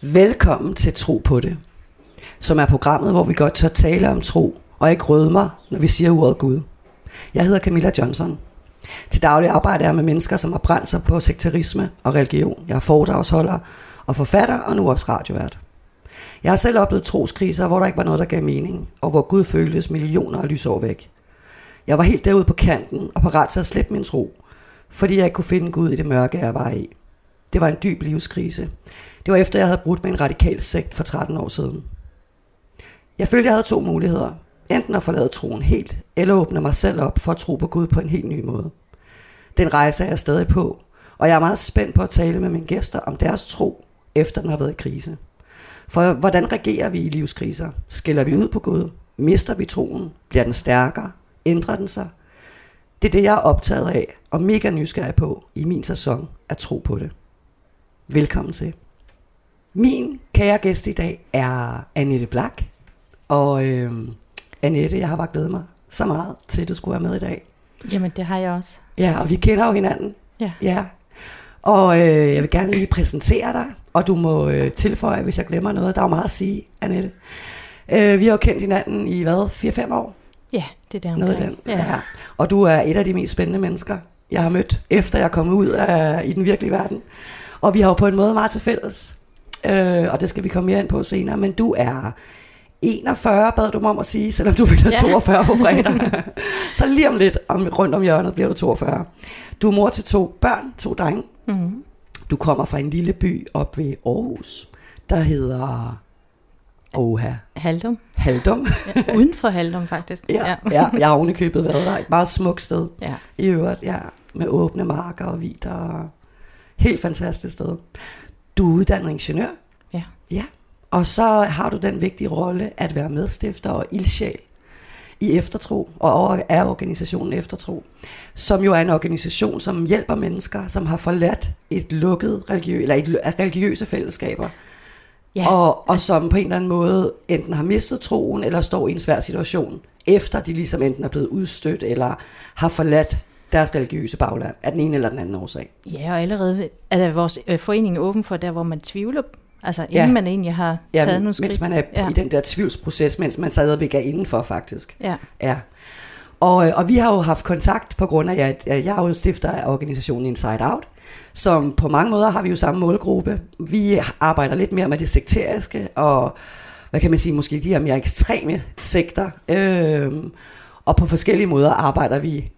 Velkommen til Tro på det, som er programmet, hvor vi godt tør tale om tro og ikke rødmer, når vi siger ordet Gud. Jeg hedder Camilla Johnson. Til daglig arbejder jeg med mennesker, som har brændt sig på sekterisme og religion. Jeg er foredragsholder og forfatter og nu også radiovært. Jeg har selv oplevet troskriser, hvor der ikke var noget, der gav mening, og hvor Gud føltes millioner af lysår væk. Jeg var helt derude på kanten og parat til at slippe min tro, fordi jeg ikke kunne finde Gud i det mørke, jeg var i. Det var en dyb livskrise. Det var efter, jeg havde brudt med en radikal sekt for 13 år siden. Jeg følte, jeg havde to muligheder. Enten at forlade troen helt, eller åbne mig selv op for at tro på Gud på en helt ny måde. Den rejse er jeg stadig på, og jeg er meget spændt på at tale med mine gæster om deres tro, efter den har været i krise. For hvordan reagerer vi i livskriser? Skiller vi ud på Gud? Mister vi troen? Bliver den stærkere? Ændrer den sig? Det er det, jeg er optaget af, og mega nysgerrig på i min sæson at tro på det. Velkommen til. Min kære gæst i dag er Anette Blak. Og Anette, jeg har bare glædet mig så meget til, at du skulle være med i dag. Jamen, det har jeg også. Ja, og vi kender jo hinanden. Ja. Ja. Og jeg vil gerne lige præsentere dig, og du må tilføje, hvis jeg glemmer noget. Der er jo meget at sige, Anette. Vi har jo kendt hinanden i, 4-5 år? Ja, det er der omkring. Noget den. Ja. Ja. Og du er et af de mest spændende mennesker, jeg har mødt, efter jeg er kommet ud i den virkelige verden. Og vi har jo på en måde meget til fælles, og det skal vi komme mere ind på senere, men du er 41, bad du mig om at sige, selvom du fylder 42 på fredag. Så lige om lidt, rundt om hjørnet, bliver du 42. Du er mor til 2 børn, 2 drenge. Mm-hmm. Du kommer fra en lille by op ved Aarhus, der hedder... Haldum. Haldum. Ja, uden for Haldum, faktisk. Ja, ja, jeg har ovenikøbet været der. Et meget smukt sted. Ja. I øvrigt, ja, med åbne marker og vidder. Helt fantastisk sted. Du er uddannet ingeniør. Ja. Ja. Og så har du den vigtige rolle at være medstifter og ildsjæl i Eftertro, og er organisationen Eftertro, som jo er en organisation, som hjælper mennesker, som har forladt et lukket religiøse fællesskaber, ja, og som på en eller anden måde enten har mistet troen, eller står i en svær situation, efter de ligesom enten er blevet udstødt, eller har forladt deres religiøse bagland, af den ene eller den anden årsag. Ja, og allerede er vores forening åben for der, hvor man tvivler. Altså inden man egentlig har taget nogle skridt. Mens man er i den der tvivlsproces, mens man stadigvæk er indenfor faktisk. Ja. Ja. Og vi har jo haft kontakt på grund af, at jeg er jo stifter af organisationen Inside Out, som på mange måder har vi jo samme målgruppe. Vi arbejder lidt mere med det sekteriske, og hvad kan man sige, måske de her mere ekstreme sekter. Og på forskellige måder arbejder vi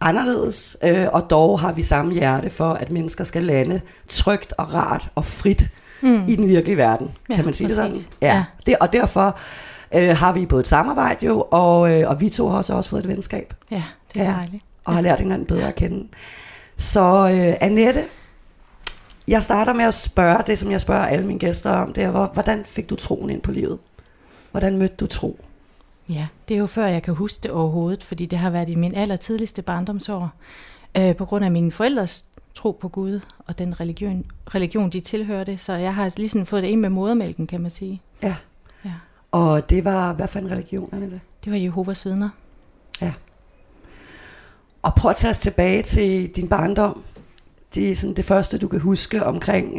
anderledes, og dog har vi samme hjerte for, at mennesker skal lande trygt og rart og frit i den virkelige verden, kan man sige præcis. Det sådan? Ja. Det, og derfor har vi både et samarbejde jo, og vi to har også fået et venskab. Ja, det er dejligt. Og har lært hinanden bedre at kende. Så Anette, jeg starter med at spørge det, som jeg spørger alle mine gæster om, det er, hvordan fik du troen ind på livet? Hvordan mødte du tro? Ja, det er jo før jeg kan huske det overhovedet, fordi det har været i min allertidligste barndomsår, på grund af mine forældres tro på Gud og den religion, de tilhørte. Så jeg har ligesom fået det ind med modermælken, kan man sige. Ja. Ja. Og det var, hvad for en religion er det? Det var Jehovas vidner. Ja. Og prøv at tage os tilbage til din barndom. Det er sådan det første, du kan huske omkring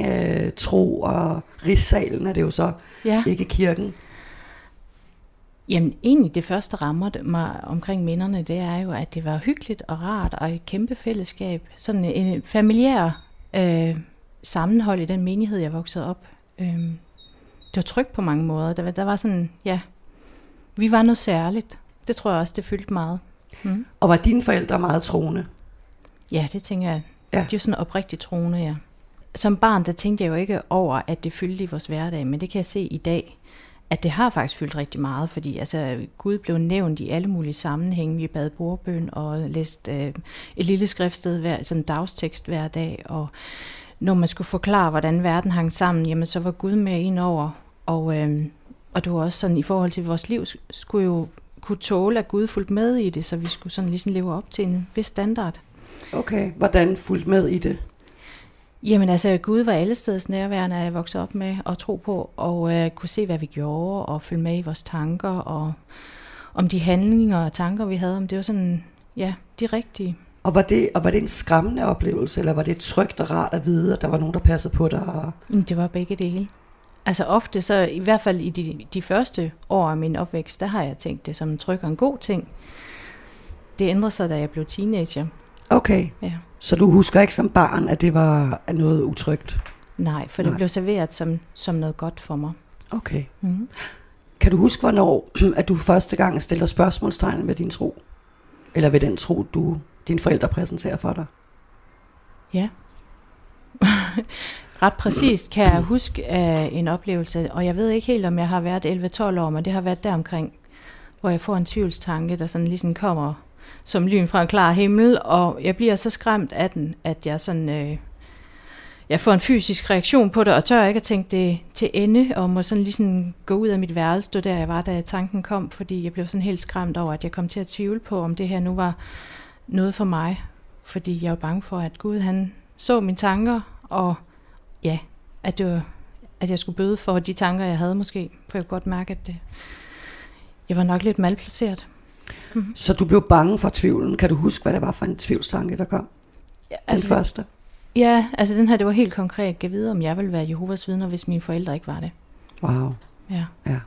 tro og rigssalen, er det jo så, ikke kirken. Jamen egentlig det første rammer mig omkring minderne, det er jo, at det var hyggeligt og rart og et kæmpe fællesskab. Sådan en familiær sammenhold i den menighed, jeg voksede op. Det var trygt på mange måder. Der var sådan, vi var noget særligt. Det tror jeg også, det fyldte meget. Mm. Og var dine forældre meget troende? Ja, det tænker jeg. Ja. De var sådan oprigtigt troende, ja. Som barn, der tænkte jeg jo ikke over, at det fyldte i vores hverdag, men det kan jeg se i dag, at det har faktisk fyldt rigtig meget, fordi altså, Gud blev nævnt i alle mulige sammenhænge. Vi bad bordbøn og læste et lille skriftsted, sådan en dagstekst hver dag, og når man skulle forklare, hvordan verden hang sammen, jamen så var Gud med ind over, og det var også sådan, i forhold til vores liv, skulle jo kunne tåle, at Gud fulgte med i det, så vi skulle sådan ligesom leve op til en vis standard. Okay, hvordan fulgte med i det? Jamen altså, Gud var alle steds nærværende, jeg voksede op med at tro på, og kunne se, hvad vi gjorde, og følge med i vores tanker, og om de handlinger og tanker, vi havde, om det var sådan, de rigtige. Og var det en skræmmende oplevelse, eller var det trygt og rart at vide, at der var nogen, der passede på dig? Det var begge dele. Altså ofte, så i hvert fald i de første år af min opvækst, der har jeg tænkt det som en tryg og en god ting. Det ændrede sig, da jeg blev teenager. Okay, ja. Så du husker ikke som barn, at det var noget utrygt? Nej, for det blev serveret som noget godt for mig. Okay. Mm-hmm. Kan du huske, hvornår at du første gang stiller spørgsmålstegn ved din tro? Eller ved den tro, dine forældre præsenterer for dig? Ja. Ret præcist kan jeg huske en oplevelse, og jeg ved ikke helt, om jeg har været 11-12 år, men det har været deromkring, hvor jeg får en tvivlstanke, der sådan ligesom kommer som lyn fra en klar himmel, og jeg bliver så skræmt af den, at jeg sådan... Jeg får en fysisk reaktion på det, og tør ikke at tænke det til ende, og må sådan ligesom gå ud af mit værelse, stå der jeg var, da tanken kom, fordi jeg blev sådan helt skræmt over, at jeg kom til at tvivle på, om det her nu var noget for mig. Fordi jeg var bange for, at Gud han så mine tanker, og ja, at jeg skulle bøde for de tanker, jeg havde måske, for jeg kunne godt mærke, at jeg var nok lidt malplaceret. Mm-hmm. Så du blev bange for tvivlen. Kan du huske, hvad det var for en tvivlstanke, der kom? Ja, altså, den første? Ja, altså den her, det var helt konkret. Gav vide, om jeg ville være Jehovas vidner, hvis mine forældre ikke var det. Wow. Ja. Ja.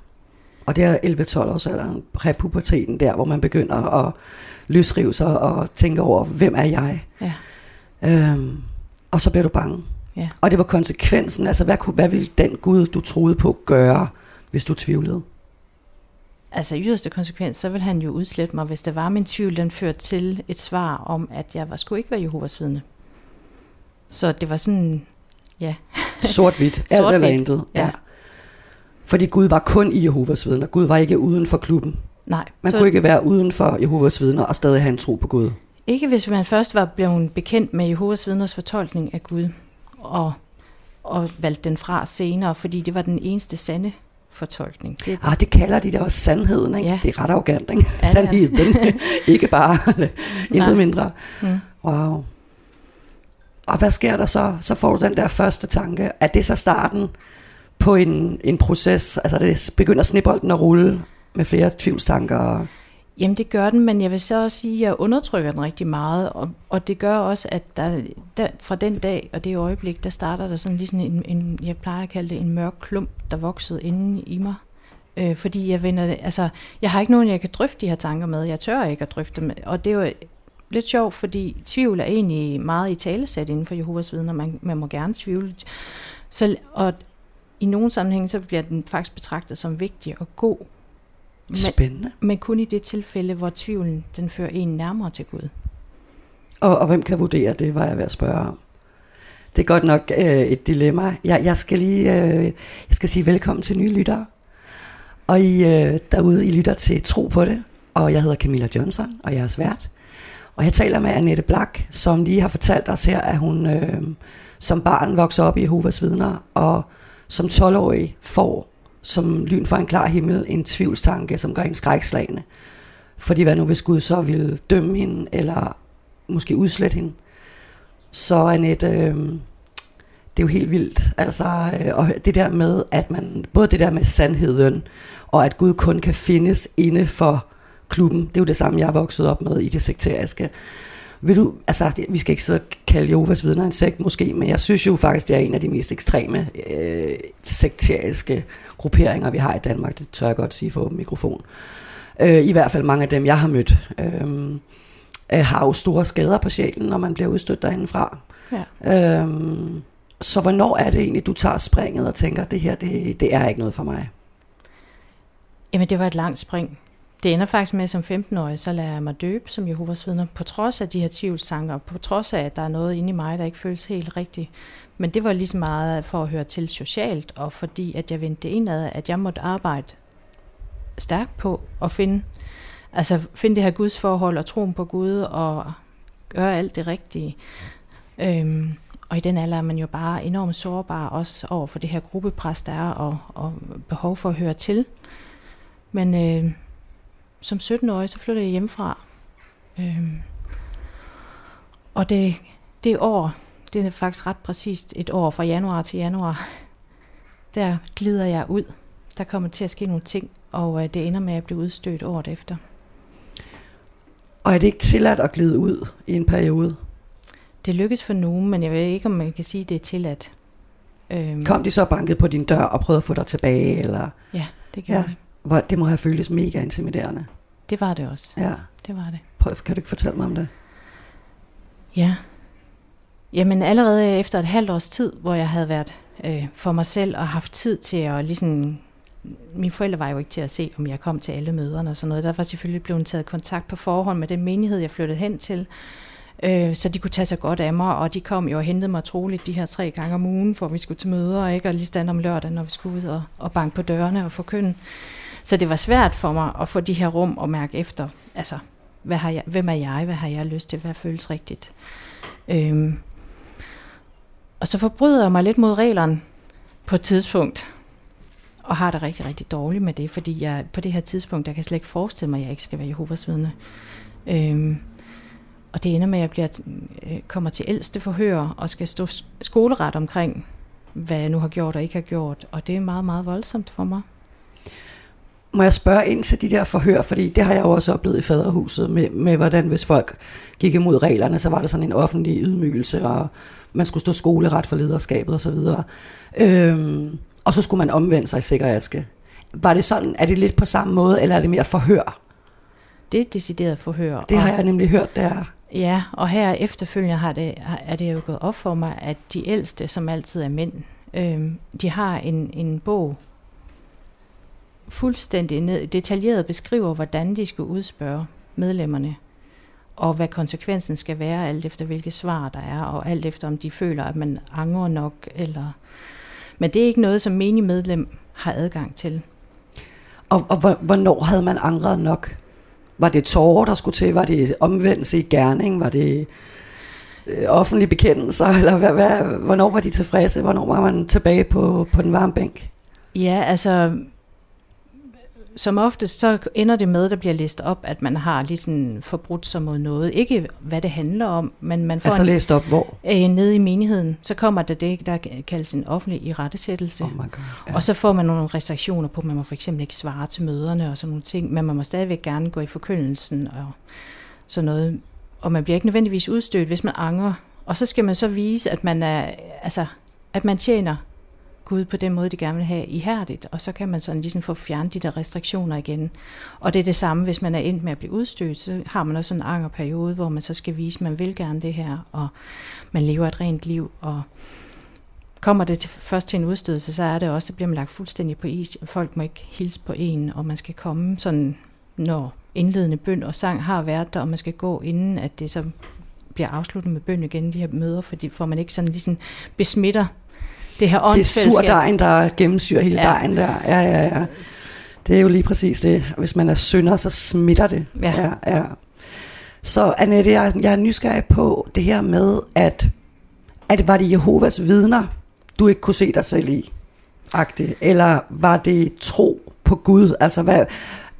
Og det er 11-12 års alderen, præpuberteten der, hvor man begynder at løsrive sig og tænke over, hvem er jeg? Ja. Og så bliver du bange. Ja. Og det var konsekvensen. Altså hvad ville den Gud, du troede på, gøre, hvis du tvivlede? Altså i yderste konsekvens, så ville han jo udslette mig, hvis det var min tvivl, den førte til et svar om, at jeg sgu ikke var Jehovas vidne. Så det var sådan, ja. Sort-hvidt, alt eller intet. Ja. Fordi Gud var kun i Jehovas vidner. Gud var ikke uden for klubben. Nej. Man kunne ikke være uden for Jehovas vidner og stadig have en tro på Gud. Ikke hvis man først var blevet bekendt med Jehovas vidners fortolkning af Gud, og valgte den fra senere, fordi det var den eneste sande fortolkning. Det kalder de der også sandheden, ikke? Ja. Det er ret arrogant, ikke? Ja, sandheden, ikke bare intet mindre. Mm. Wow. Og hvad sker der så? Så får du den der første tanke. Er det så starten på en proces? Altså det begynder snebolden at rulle med flere tvivlstanker? Jamen det gør den, men jeg vil så også sige, at jeg undertrykker den rigtig meget. Og det gør også, at der, fra den dag og det øjeblik, der starter der sådan ligesom en jeg plejer at kalde det en mørk klump, der voksede inde i mig. Fordi jeg har ikke nogen, jeg kan drøfte de her tanker med. Jeg tør ikke at drøfte dem. Og det er jo lidt sjovt, fordi tvivl er egentlig meget i talesæt inden for Jehovas vidner. Man må gerne tvivle. Så, og i nogle sammenhænge, så bliver den faktisk betragtet som vigtig og god. Spændende. Men kun i det tilfælde, hvor tvivlen den fører en nærmere til Gud. Og hvem kan vurdere det, var jeg ved at spørge om. Det er godt nok et dilemma. Jeg skal sige velkommen til nye lyttere. Og derude, I lytter til Tro på det. Og jeg hedder Camilla Johnson, og jeg er svært. Og jeg taler med Anette Blak, som lige har fortalt os her, at hun som barn vokser op i Jehovas vidner, og som 12-årig får, som lyn fra en klar himmel, en tvivlstanke, som gør en skrækslagende. Fordi hvad nu, hvis Gud så ville dømme hende, eller måske udslette hende? Så Anette, det er jo helt vildt. Altså, og det der med, at man, både det der med sandheden, og at Gud kun kan findes inde for klubben, det er jo det samme, jeg er vokset op med i det sekteriske. Vi skal ikke sidde og kalde Jehovas vidner en sekt måske, men jeg synes jo faktisk, det er en af de mest ekstreme sekteriske grupperinger, vi har i Danmark. Det tør jeg godt sige for åben mikrofon. I hvert fald mange af dem, jeg har mødt, har jo store skader på sjælen, når man bliver udstødt derindefra. Ja. Så hvornår er det egentlig, du tager springet og tænker, det her, det er ikke noget for mig? Jamen, det var et langt spring. Det ender faktisk med, som 15-årig, så lader jeg mig døbe som Jehovas vidner, på trods af de her tvivlstanker, på trods af, at der er noget inde i mig, der ikke føles helt rigtigt. Men det var lige så meget for at høre til socialt, og fordi at jeg vendte det indad, at jeg måtte arbejde stærkt på at finde det her Guds forhold og troen på Gud og gøre alt det rigtige. Og i den alder er man jo bare enormt sårbar, også over for det her gruppepres, der er, og behov for at høre til. Men... Som 17-årig, så flyttede jeg hjemmefra. Og det er faktisk ret præcist et år, fra januar til januar, der glider jeg ud. Der kommer til at ske nogle ting, og det ender med, at jeg bliver udstødt året efter. Og er det ikke tilladt at glide ud i en periode? Det lykkes for nogen, men jeg ved ikke, om man kan sige, at det er tilladt. Kom de så og bankede på din dør og prøvede at få dig tilbage? Eller? Ja, det gjorde det. Det må have føltes mega intimiderende. Det var det også. Ja. Det var det. Prøv, kan du ikke fortælle mig om det? Ja. Jamen allerede efter et halvt års tid, hvor jeg havde været for mig selv og haft tid til at ligesom... Mine forældre var jo ikke til at se, om jeg kom til alle møderne og sådan noget. Der var selvfølgelig blevet taget kontakt på forhånd med den menighed, jeg flyttede hen til. Så de kunne tage sig godt af mig, og de kom jo og hentede mig troligt de her 3 gange om ugen, for vi skulle til møder, ikke? Og lige stand om lørdag, når vi skulle ud og banke på dørene og forkynde. Så det var svært for mig at få de her rum og mærke efter, altså, hvem er jeg, hvad har jeg lyst til, hvad føles rigtigt. Og så forbryder jeg mig lidt mod reglerne på et tidspunkt, og har det rigtig, rigtig dårligt med det, fordi jeg på det her tidspunkt, der kan slet ikke forestille mig, at jeg ikke skal være Jehovas vidne. Og det ender med, at jeg kommer til ældste forhør og skal stå skoleret omkring, hvad jeg nu har gjort og ikke har gjort. Og det er meget, meget voldsomt for mig. Må jeg spørge ind til de der forhør, fordi det har jeg jo også oplevet i faderhuset, med hvordan hvis folk gik imod reglerne, så var der sådan en offentlig ydmygelse, og man skulle stå skoleret for lederskabet osv. Og så skulle man omvende sig i sikker aske. Var det sådan, er det lidt på samme måde, eller er det mere forhør? Det er decideret forhør. Det har jeg nemlig hørt, der. Ja, og her efterfølgende er det jo gået op for mig, at de ældste, som altid er mænd, de har en bog, fuldstændig detaljeret beskriver, hvordan de skal udspørge medlemmerne, og hvad konsekvensen skal være, alt efter hvilke svar der er, og alt efter om de føler, at man angrer nok, eller... Men det er ikke noget, som menig medlem har adgang til. Og hvornår havde man angret nok? Var det tårer, der skulle til? Var det omvendelse i gerning? Var det offentlige bekendelser? Eller hvornår var de tilfredse? Hvornår var man tilbage på den varme bænk? Ja, altså... Som oftest så ender det med, at der bliver læst op, at man har lige sådan forbrudt sig mod noget. Ikke hvad det handler om, men man får... Altså læst op hvor? Nede i menigheden. Så kommer det, der kaldes en offentlig irettesættelse. Oh my God, ja. Og så får man nogle restriktioner på, at man må for eksempel ikke svare til møderne og sådan nogle ting, men man må stadigvæk gerne gå i forkyndelsen og sådan noget. Og man bliver ikke nødvendigvis udstødt, hvis man angrer. Og så skal man så vise, at man er, altså, at man tjener Gud på den måde, de gerne vil have ihærdigt, og så kan man sådan ligesom få fjernet de der restriktioner igen. Og det er det samme, hvis man er endt med at blive udstødt, så har man også en angerperiode, hvor man så skal vise, at man vil gerne det her, og man lever et rent liv, og kommer det først til en udstødelse, så er det også, så bliver man lagt fuldstændig på is, folk må ikke hilse på en, og man skal komme sådan, når indledende bøn og sang har været der, og man skal gå inden, at det så bliver afsluttet med bøn igen, de her møder, fordi får man ikke sådan ligesom besmitter det her åndsfællesskab. Det er surdejen, der gennemsyrer hele dejen der. Ja. Det er jo lige præcis det. Hvis man er synder, så smitter det. Ja. Ja. Så Anette, jeg er nysgerrig på det her med, at var det Jehovas vidner, du ikke kunne se dig selv i? Agtigt. Eller var det tro på Gud? Altså,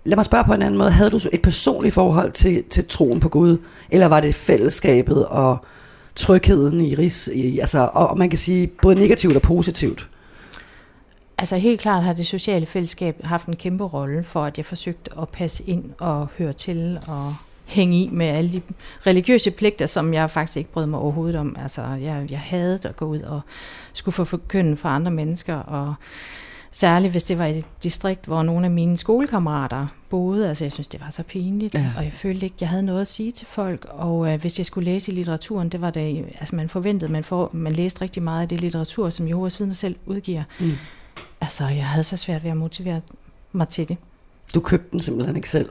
lad mig spørge på en anden måde. Havde du et personligt forhold til troen på Gud? Eller var det fællesskabet og trygheden i altså, og man kan sige både negativt og positivt. Altså helt klart har det sociale fællesskab haft en kæmpe rolle for, at jeg forsøgte at passe ind og høre til og hænge i med alle de religiøse pligter, som jeg faktisk ikke brød mig overhovedet om. Altså jeg hadede at gå ud og skulle få forkynde for andre mennesker, og særligt hvis det var et distrikt, hvor nogle af mine skolekammerater boede. Altså jeg synes, det var så pinligt, og jeg følte ikke, jeg havde noget at sige til folk. Og hvis jeg skulle læse i litteraturen, det var det, altså man forventede, man læste rigtig meget af det litteratur, som Jehovas vidner selv udgiver. Mm. Altså jeg havde så svært ved at motivere mig til det. Du købte den simpelthen ikke selv?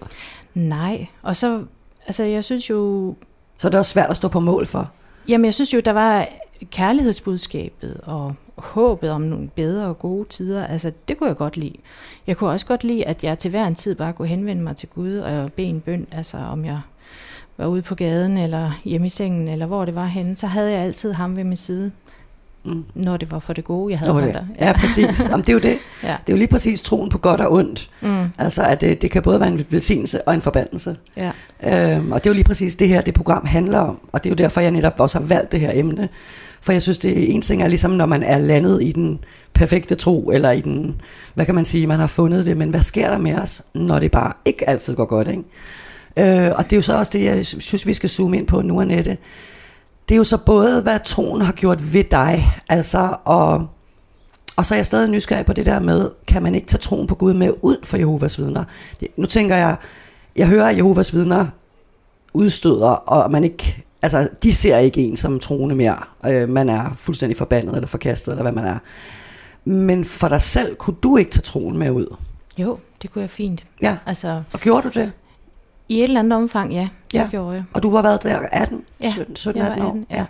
Nej, og så, altså jeg synes jo... Så er det også svært at stå på mål for? Jamen jeg synes jo, der var kærlighedsbudskabet og håbet om nogle bedre og gode tider, altså det kunne jeg godt lide. Jeg kunne også godt lide, at jeg til hver en tid bare kunne henvende mig til Gud og bede en bøn, altså om jeg var ude på gaden eller hjemme i sengen, eller hvor det var henne, så havde jeg altid ham ved min side, når det var for det gode, jeg havde ham der. Ja, præcis. Jamen, det er jo det. Ja. Det er jo lige præcis troen på godt og ondt. Mm. Altså, at det kan både være en velsignelse og en forbandelse. Ja. Og det er jo lige præcis det her, det program handler om, og det er jo derfor, jeg netop også har valgt det her emne. For jeg synes, det en ting er ligesom, når man er landet i den perfekte tro, eller i den, hvad kan man sige, man har fundet det, men hvad sker der med os, når det bare ikke altid går godt, ikke? Og det er jo så også det, jeg synes, vi skal zoome ind på nu, Anette. Det er jo så både, hvad troen har gjort ved dig, altså, og Og så er jeg stadig nysgerrig på det der med, kan man ikke tage troen på Gud med ud for Jehovas vidner? Nu tænker jeg hører, at Jehovas vidner udstøder, og man ikke, altså, de ser ikke en som troende mere. Man er fuldstændig forbandet, eller forkastet, eller hvad man er. Men for dig selv, kunne du ikke tage troen med ud? Jo, det kunne jeg fint. Ja, altså, og gjorde du det? I et eller andet omfang, ja. Det gjorde jeg. Og du var været der 18? Ja, 17-18 år? Ja.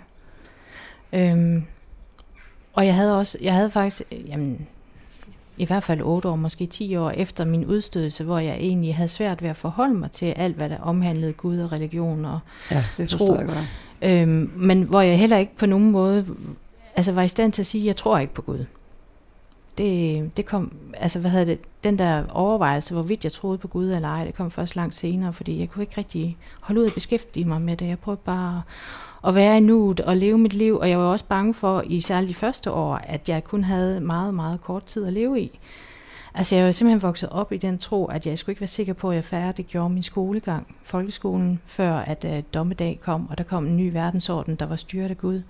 Og jeg havde faktisk, jamen, i hvert fald 8 år, måske 10 år efter min udstødelse, hvor jeg egentlig havde svært ved at forholde mig til alt, hvad der omhandlede Gud og religion og tro. Jeg men hvor jeg heller ikke på nogen måde altså var i stand til at sige, at jeg tror ikke på Gud. Det kom, altså hvad hedder det, den der overvejelse, hvorvidt jeg troede på Gud eller ej, det kom først langt senere, fordi jeg kunne ikke rigtig holde ud at beskæftige mig med det. Jeg prøvede bare at være i nuet og leve mit liv, og jeg var også bange for, i særligt de første år, at jeg kun havde meget, meget kort tid at leve i. Altså jeg var simpelthen vokset op i den tro, at jeg skulle ikke være sikker på, at jeg færdiggjorde min skolegang, folkeskolen, før at dommedag kom, og der kom en ny verdensorden, der var styret af Gud.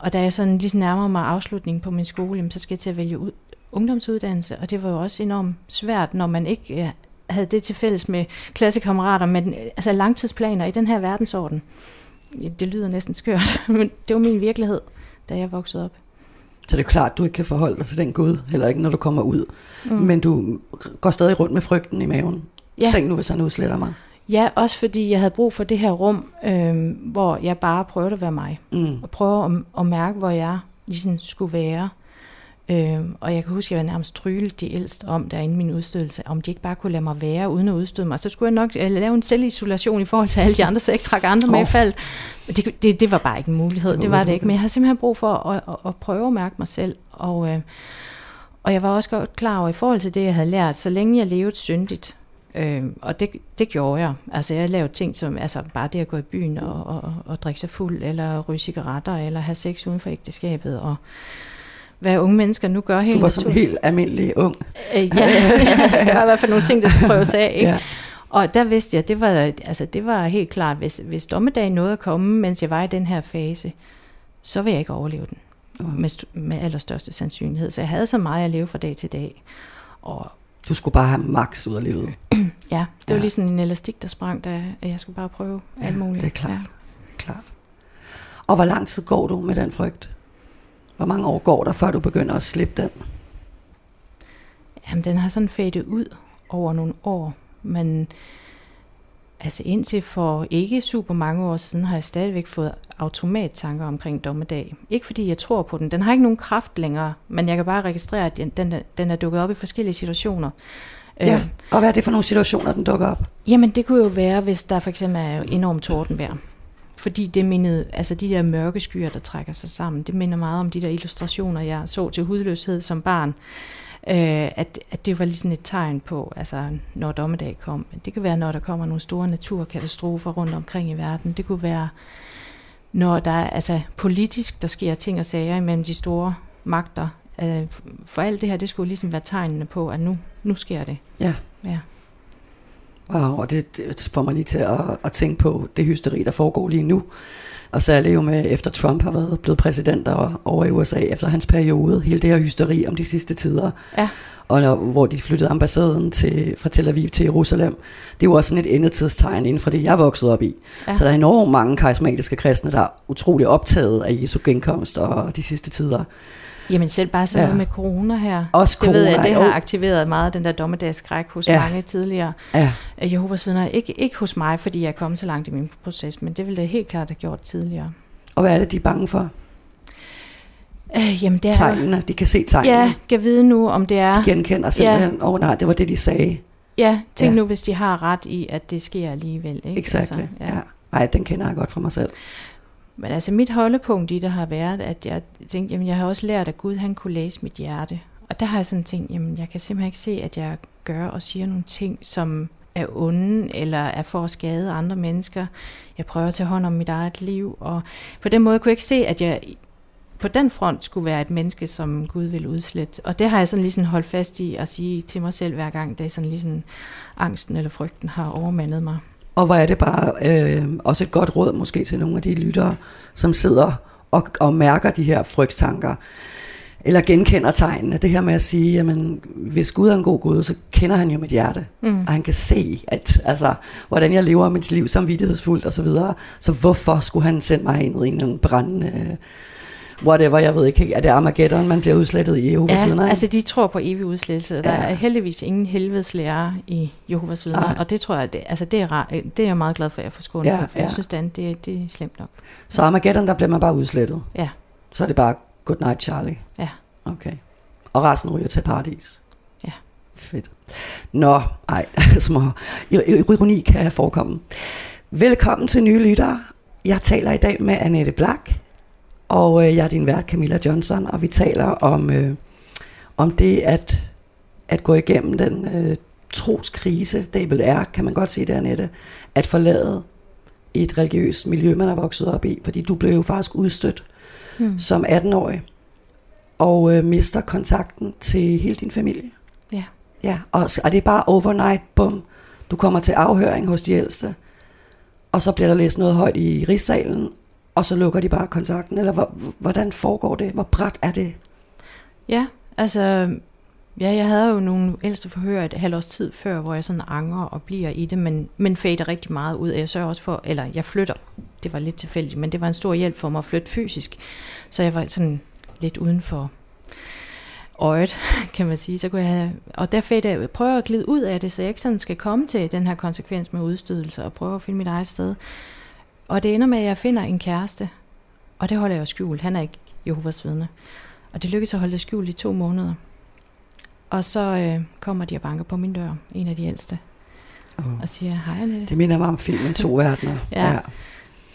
Og da jeg sådan lige nærmede mig afslutningen på min skole, så skal jeg til at vælge ud, ungdomsuddannelse, og det var jo også enormt svært, når man ikke havde det til fælles med klassekammerater, men altså langtidsplaner i den her verdensorden. Det lyder næsten skørt, men det var min virkelighed, da jeg voksede op. Så det er klart, at du ikke kan forholde dig til den Gud, heller ikke når du kommer ud, men du går stadig rundt med frygten i maven. Ja. Tænk nu, hvis han udsletter mig. Ja, også fordi jeg havde brug for det her rum, hvor jeg bare prøvede at være mig. Og prøve at mærke, hvor jeg ligesom skulle være. Og jeg kan huske, at jeg var nærmest trylet de ældste om, der inden min udstødelse, om de ikke bare kunne lade mig være, uden at udstøde mig. Så skulle jeg nok lave en selvisolation i forhold til alle de andre, så jeg ikke trak andre med i fald. Det var bare ikke en mulighed, det var det ikke. Men jeg havde simpelthen brug for at prøve at mærke mig selv. Og jeg var også godt klar over, i forhold til det, jeg havde lært, så længe jeg levede syndigt, og det gjorde jeg. Altså jeg lavede ting som altså bare det at gå i byen og drikke sig fuld, eller ryge cigaretter, eller have sex uden for ægteskabet, og hvad unge mennesker nu gør helt naturligt. Du var som helt almindelig ung. Der var i hvert fald nogle ting, der skulle prøves af, ikke? Ja. Og der vidste jeg, det var helt klart, hvis dommedagen nåede at komme, mens jeg var i den her fase, så ville jeg ikke overleve den med allerstørste sandsynlighed. Så jeg havde så meget at leve fra dag til dag, og du skulle bare have maks ud af livet. Ja, det var lige sådan en elastik, der sprang, da jeg skulle bare prøve alt muligt. Det er klart. Ja. Klart. Og hvor lang tid går du med den frygt? Hvor mange år går der, før du begynder at slippe den? Jamen, den har sådan fadet ud over nogle år. Men altså indtil for ikke super mange år siden, har jeg stadigvæk fået automattanker omkring dommedag. Ikke fordi jeg tror på den. Den har ikke nogen kraft længere, men jeg kan bare registrere, at den er dukket op i forskellige situationer. Ja, og hvad er det for nogle situationer, den dukker op? Jamen, det kunne jo være, hvis der for eksempel er enormt tordenvejr. Fordi det mindede, altså de der mørke skyer, der trækker sig sammen, det minder meget om de der illustrationer, jeg så til hudløshed som barn. At det var lige sådan et tegn på, altså når dommedag kom. Det kan være, når der kommer nogle store naturkatastrofer rundt omkring i verden. Det kunne være, når der altså politisk, der sker ting og sager imellem de store magter. For alt det her, det skulle ligesom være tegnene på, at nu sker det. Ja. Wow, og det får mig lige til at tænke på det hysteri, der foregår lige nu. Og særligt jo med, efter Trump har været blevet præsident over i USA, efter hans periode, hele det her hysteri om de sidste tider. Ja. Og hvor de flyttede ambassaden fra Tel Aviv til Jerusalem. Det er jo også sådan et endetidstegn inden for det, jeg voksede op i. Ja. Så der er enormt mange karismatiske kristne, der er utroligt optaget af Jesu genkomst og de sidste tider. Jamen selv bare sådan noget med corona her. Også corona, det ved jeg, det har aktiveret meget den der dommedagsskræk hos mange tidligere Jehovas vidner. Ikke hos mig, fordi jeg er kommet så langt i min proces, men det ville jeg helt klart have gjort tidligere. Og hvad er det, de er bange for? Jamen det er tegnene, de kan se tegnene. Ja, kan vide nu, om det er. De genkender simpelthen, nej, det var det, de sagde. Ja, tænk nu, hvis de har ret i, at det sker alligevel. Ikke? Exakt, altså, Ej, den kender jeg godt fra mig selv. Men altså mit holdepunkt i det har været, at jeg tænkte, jamen jeg har også lært, at Gud han kunne læse mit hjerte. Og der har jeg sådan tænkt, jamen jeg kan simpelthen ikke se, at jeg gør og siger nogle ting, som er onde eller er for at skade andre mennesker. Jeg prøver at tage hånd om mit eget liv, og på den måde kunne jeg ikke se, at jeg på den front skulle være et menneske, som Gud ville udslette. Og det har jeg sådan ligesom holdt fast i at sige til mig selv hver gang, da sådan ligesom angsten eller frygten har overmandet mig. Og hvor er det bare også et godt råd måske til nogle af de lyttere, som sidder og mærker de her frygtstanker, eller genkender tegnene. Det her med at sige, jamen, hvis Gud er en god Gud, så kender han jo mit hjerte. Og han kan se, at, altså, hvordan jeg lever mit liv samvittighedsfuldt og så videre. Så hvorfor skulle han sende mig ind i en brændende... whatever, jeg ved ikke, er det Armageddon, man bliver udslettet i Jehovas vidner? Ja, altså de tror på evig udslettelse. Der er heldigvis ingen helvedeslærer i Jehovas vidner, og det tror jeg, det er jeg meget glad for, at jeg får skånet for, for jeg synes, det er slemt nok. Så Armageddon, der bliver man bare udslettet? Ja. Så er det bare good night, Charlie? Ja. Okay. Og resten ryger til paradis? Ja. Fedt. Nå, ej, små. Ironi kan forekomme. Velkommen til nye lyttere. Jeg taler i dag med Anette Blak, og jeg er din vært, Camilla Johnson, og vi taler om, om det at gå igennem den troskrise, det vel er, kan man godt sige det, Anette, at forlade et religiøst miljø, man er vokset op i, fordi du blev jo faktisk udstødt som 18-årig, og mister kontakten til hele din familie. Ja. Ja, og det er bare overnight, bum, du kommer til afhøring hos de ældste, og så bliver der læst noget højt i rigssalen, og så lukker de bare kontakten, eller hvordan foregår det? Hvor brat er det? Ja, altså, jeg havde jo nogle ældste forhør et halvt års tid før, hvor jeg sådan angrer og bliver i det, men fader rigtig meget ud. Jeg sørger også for, eller jeg flytter, det var lidt tilfældigt, men det var en stor hjælp for mig at flytte fysisk, så jeg var sådan lidt uden for øjet, kan man sige. Så kunne jeg have, og der fader prøver at glide ud af det, så jeg ikke sådan skal komme til den her konsekvens med udstødelse, og prøver at finde mit eget sted. Og det ender med, at jeg finder en kæreste, og det holder jeg skjult. Han er ikke Jehovas vidne. Og det lykkedes at holde det skjult i 2 måneder. Og så kommer de og banker på min dør, en af de ældste, og siger, hej Anette. Det minder mig om filmen 2 verdener. Ja.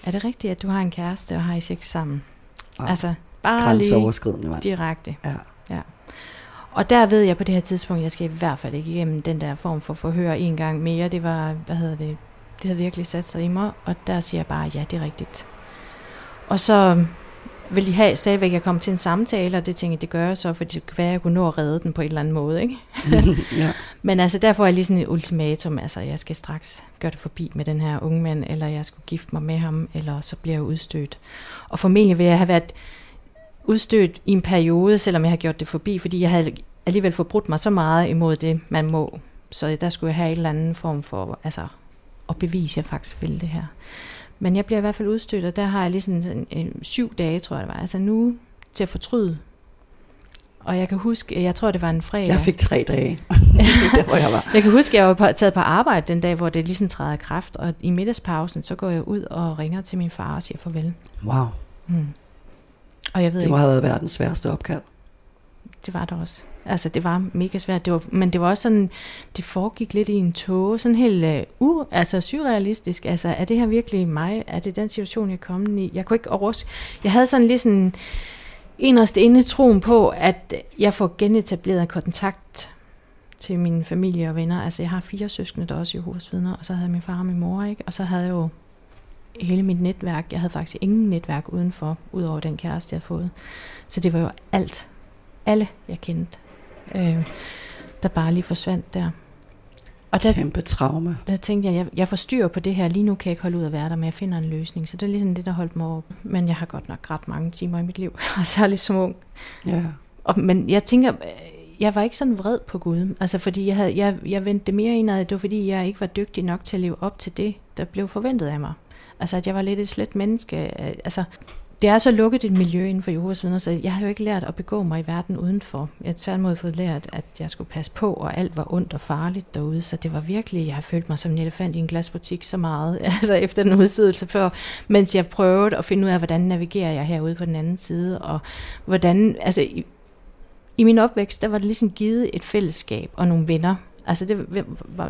Er det rigtigt, at du har en kæreste, og har I sex sammen? Altså, bare lige direkte. Ja. Ja. Og der ved jeg på det her tidspunkt, jeg skal i hvert fald ikke igennem den der form for forhør en gang mere. Det var, det havde virkelig sat sig i mig, og der siger jeg bare, ja, det er rigtigt. Og så ville de have stadigvæk, at jeg kom til en samtale, og det tænkte jeg, det gør jeg så, for det kan være, at jeg kunne nå at redde den på en eller anden måde, ikke? Ja. Men altså, der får jeg lige sådan et ultimatum, altså, jeg skal straks gøre det forbi med den her unge mand, eller jeg skulle gifte mig med ham, eller så bliver jeg udstødt. Og formentlig vil jeg have været udstødt i en periode, selvom jeg har gjort det forbi, fordi jeg havde alligevel forbrudt mig så meget imod det, man må. Så der skulle jeg have en eller anden form for, altså... og bevise, at jeg faktisk vil det her. Men jeg bliver i hvert fald udstødt, og der har jeg lige sådan 7 dage, tror jeg det var, altså nu til at fortryde. Og jeg kan huske, jeg tror det var en fredag. Jeg fik 3 dage, der hvor jeg var. Jeg kan huske, at jeg var taget på arbejde den dag, hvor det lige sådan træder i kraft, og i middagspausen, så går jeg ud og ringer til min far og siger farvel. Wow. Og jeg ved det må have været verdens sværeste opkald. Det var det også. Altså, det var mega svært. Men det var også sådan, det foregik lidt i en tåge, sådan helt surrealistisk. Altså, er det her virkelig mig? Er det den situation, jeg er kommet i? Jeg kunne ikke overskue. Jeg havde sådan lidt sådan inderst inde troen på, at jeg får genetableret kontakt til min familie og venner. Altså, jeg har 4 søskende, der også er Jehovas vidner, og så havde jeg min far og min mor, ikke? Og så havde jeg jo hele mit netværk. Jeg havde faktisk ingen netværk udenfor, udover den kæreste, jeg havde fået. Så det var jo alt. Alle, jeg kendte, der bare lige forsvandt der. Og der kæmpe traume. Der tænkte jeg forstyrrer på det her. Lige nu kan jeg ikke holde ud at være der, men jeg finder en løsning. Så det er ligesom det, der holdt mig over. Men jeg har godt nok ret mange timer i mit liv, og særligt som ung. Ja. Men jeg tænker, jeg var ikke sådan vred på Gud. Altså fordi jeg vendte det mere indad, det var fordi, jeg ikke var dygtig nok til at leve op til det, der blev forventet af mig. Altså at jeg var lidt et slet menneske. Altså... Det er så lukket et miljø inden for Jehovas vidner, så jeg har jo ikke lært at begå mig i verden udenfor. Jeg har tværtimod fået lært, at jeg skulle passe på, og alt var ondt og farligt derude, så det var virkelig, jeg har følt mig som en elefant i en glasbutik så meget, altså efter den udstødelse før, mens jeg prøvede at finde ud af, hvordan navigerer jeg herude på den anden side, og hvordan, altså i min opvækst, der var det ligesom givet et fællesskab og nogle venner. Altså det,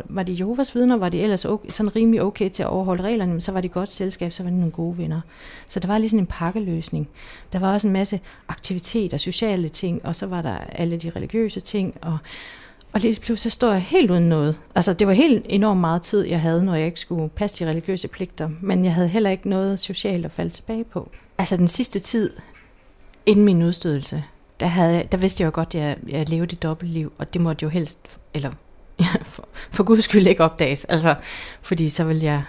var de Jehovas vidner, var de ellers okay, sådan rimelig okay til at overholde reglerne, men så var de godt selskab, så var de nogle gode venner. Så der var ligesom en pakkeløsning. Der var også en masse aktiviteter, sociale ting, og så var der alle de religiøse ting, og lige pludselig så står jeg helt uden noget. Altså det var helt enormt meget tid, jeg havde, når jeg ikke skulle passe de religiøse pligter, men jeg havde heller ikke noget socialt at falde tilbage på. Altså den sidste tid, inden min udstødelse, der vidste jeg jo godt, at jeg levede et dobbeltliv, og det måtte jo helst, eller... for Guds skyld ikke opdages, altså, fordi så ville jeg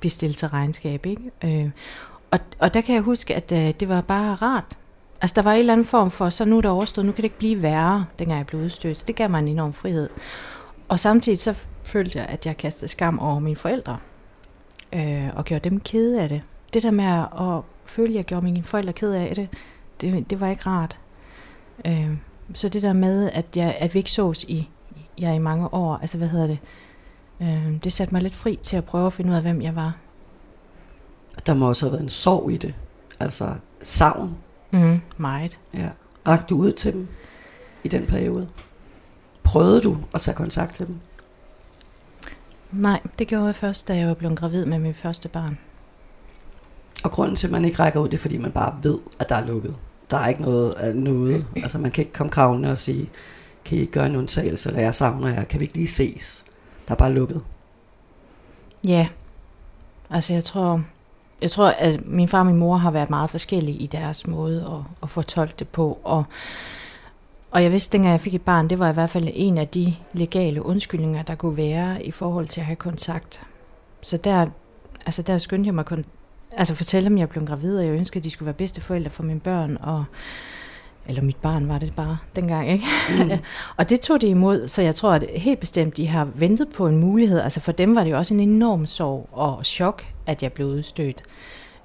blive stillet til regnskab, ikke? Og der kan jeg huske, at det var bare rart Altså der var en eller anden form for, så nu er det overstået, nu kan det ikke blive værre, dengang jeg blev udstødt. Så det gav mig en enorm frihed. Og samtidig så følte jeg, at jeg kastede skam over mine forældre. Og gjorde dem kede af det. Det der med at føle, at jeg gjorde mine forældre kede af det, det var ikke rart. Så det der med, at vi ikke sås i mange år, altså det satte mig lidt fri til at prøve at finde ud af, hvem jeg var. Der må også have været en sorg i det, altså savn. Meget. Ja. Rakte du ud til dem i den periode? Prøvede du at tage kontakt til dem? Nej, det gjorde jeg først, da jeg var blevet gravid med min første barn. Og grunden til, at man ikke rækker ud, det er, fordi man bare ved, at der er lukket. Der er ikke noget af noget. Altså man kan ikke komme kravende og sige, kan I ikke gøre en undtagelse, eller jeg savner jer, kan vi ikke lige ses? Der er bare lukket. Ja, altså jeg tror, at min far og min mor har været meget forskellige i deres måde at fortolke det på. Og jeg vidste, dengang jeg fik et barn, det var i hvert fald en af de legale undskyldninger, der kunne være i forhold til at have kontakt. Så der skyndte jeg mig fortælle dem, jeg blev gravid, og jeg ønskede, at de skulle være bedsteforældre for mine børn, eller mit barn var det bare dengang, ikke? Og det tog de imod, så jeg tror, at helt bestemt, de har ventet på en mulighed. Altså for dem var det jo også en enorm sorg og chok, at jeg blev udstødt.